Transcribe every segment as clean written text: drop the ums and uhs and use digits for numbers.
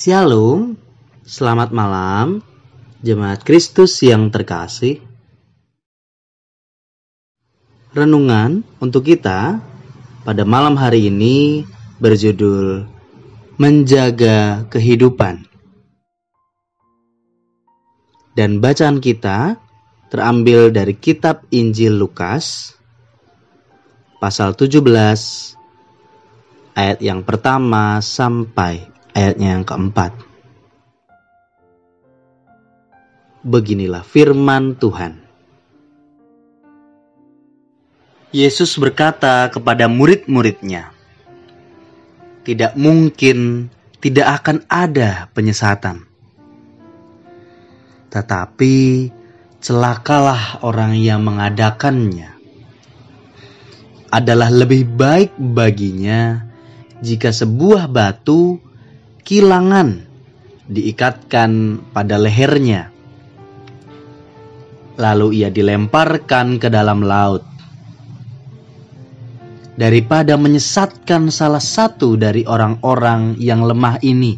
Shalom, selamat malam, jemaat Kristus yang terkasih. Renungan untuk kita pada malam hari ini berjudul Menjaga Kehidupan. Dan bacaan kita terambil dari Kitab Injil Lukas, pasal 17, ayat yang pertama sampai ayatnya yang keempat. Beginilah firman Tuhan. Yesus berkata kepada murid-muridnya, "Tidak mungkin tidak akan ada penyesatan. Tetapi celakalah orang yang mengadakannya. Adalah lebih baik baginya jika sebuah batu kilangan diikatkan pada lehernya, lalu ia dilemparkan ke dalam laut, daripada menyesatkan salah satu dari orang-orang yang lemah ini.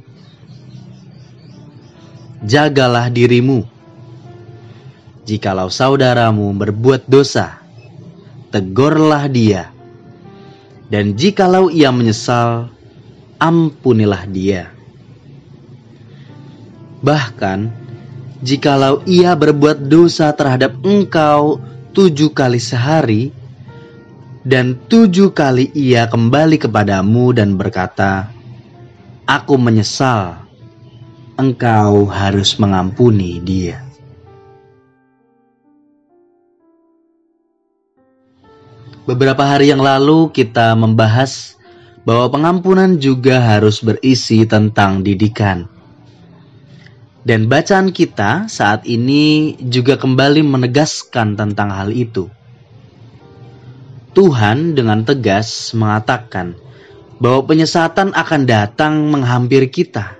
Jagalah dirimu. Jikalau saudaramu berbuat dosa, tegurlah dia. Dan jikalau ia menyesal, ampunilah dia. Bahkan, jikalau ia berbuat dosa terhadap engkau 7 kali sehari, dan 7 kali ia kembali kepadamu dan berkata, aku menyesal, engkau harus mengampuni dia." Beberapa hari yang lalu kita membahas bahwa pengampunan juga harus berisi tentang didikan. Dan bacaan kita saat ini juga kembali menegaskan tentang hal itu. Tuhan dengan tegas mengatakan bahwa penyesatan akan datang menghampiri kita.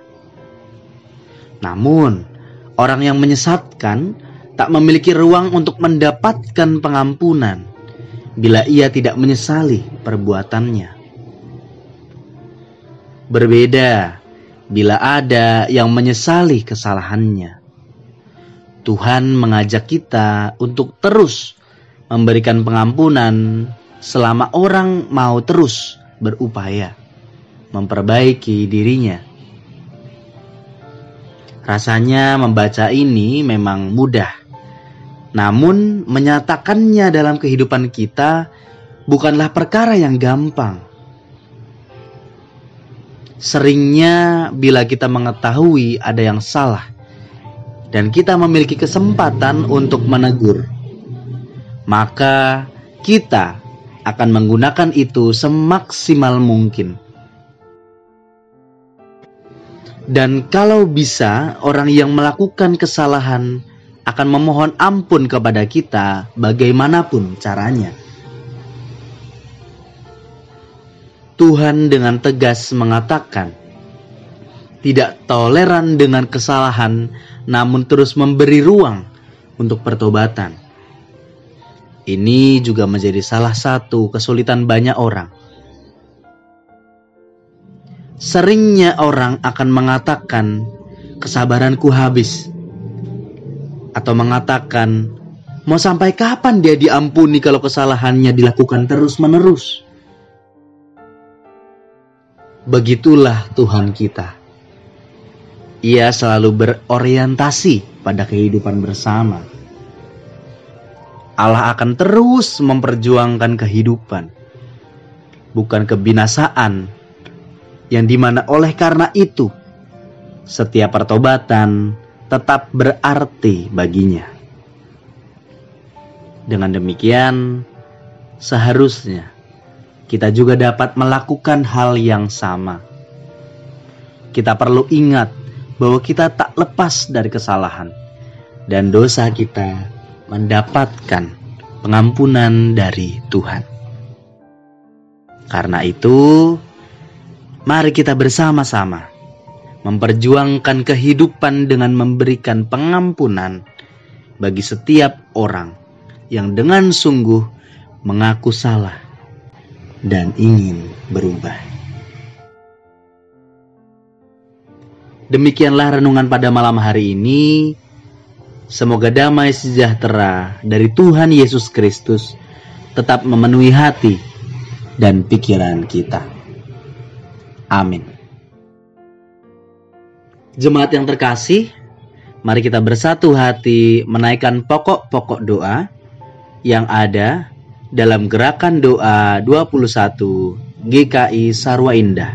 Namun, orang yang menyesatkan tak memiliki ruang untuk mendapatkan pengampunan bila ia tidak menyesali perbuatannya. Berbeda bila ada yang menyesali kesalahannya. Tuhan mengajak kita untuk terus memberikan pengampunan selama orang mau terus berupaya memperbaiki dirinya. Rasanya membaca ini memang mudah, namun menyatakannya dalam kehidupan kita bukanlah perkara yang gampang. Seringnya bila kita mengetahui ada yang salah dan kita memiliki kesempatan untuk menegur, maka kita akan menggunakan itu semaksimal mungkin. Dan kalau bisa, orang yang melakukan kesalahan akan memohon ampun kepada kita bagaimanapun caranya. Tuhan dengan tegas mengatakan, tidak toleran dengan kesalahan, namun terus memberi ruang untuk pertobatan. Ini juga menjadi salah satu kesulitan banyak orang. Seringnya orang akan mengatakan, kesabaranku habis. Atau mengatakan, mau sampai kapan dia diampuni kalau kesalahannya dilakukan terus-menerus. Begitulah Tuhan kita. Ia selalu berorientasi pada kehidupan bersama. Allah akan terus memperjuangkan kehidupan, bukan kebinasaan, yang dimana oleh karena itu setiap pertobatan tetap berarti baginya. Dengan demikian, seharusnya kita juga dapat melakukan hal yang sama. Kita perlu ingat bahwa kita tak lepas dari kesalahan, dan dosa kita mendapatkan pengampunan dari Tuhan. Karena itu, mari kita bersama-sama memperjuangkan kehidupan dengan memberikan pengampunan bagi setiap orang yang dengan sungguh mengaku salah dan ingin berubah. Demikianlah renungan pada malam hari ini. Semoga damai sejahtera dari Tuhan Yesus Kristus tetap memenuhi hati dan pikiran kita. Amin. Jemaat yang terkasih, mari kita bersatu hati menaikkan pokok-pokok doa yang ada dalam Gerakan Doa 21 GKI Sarwa Indah.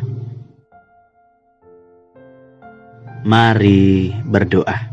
Mari berdoa.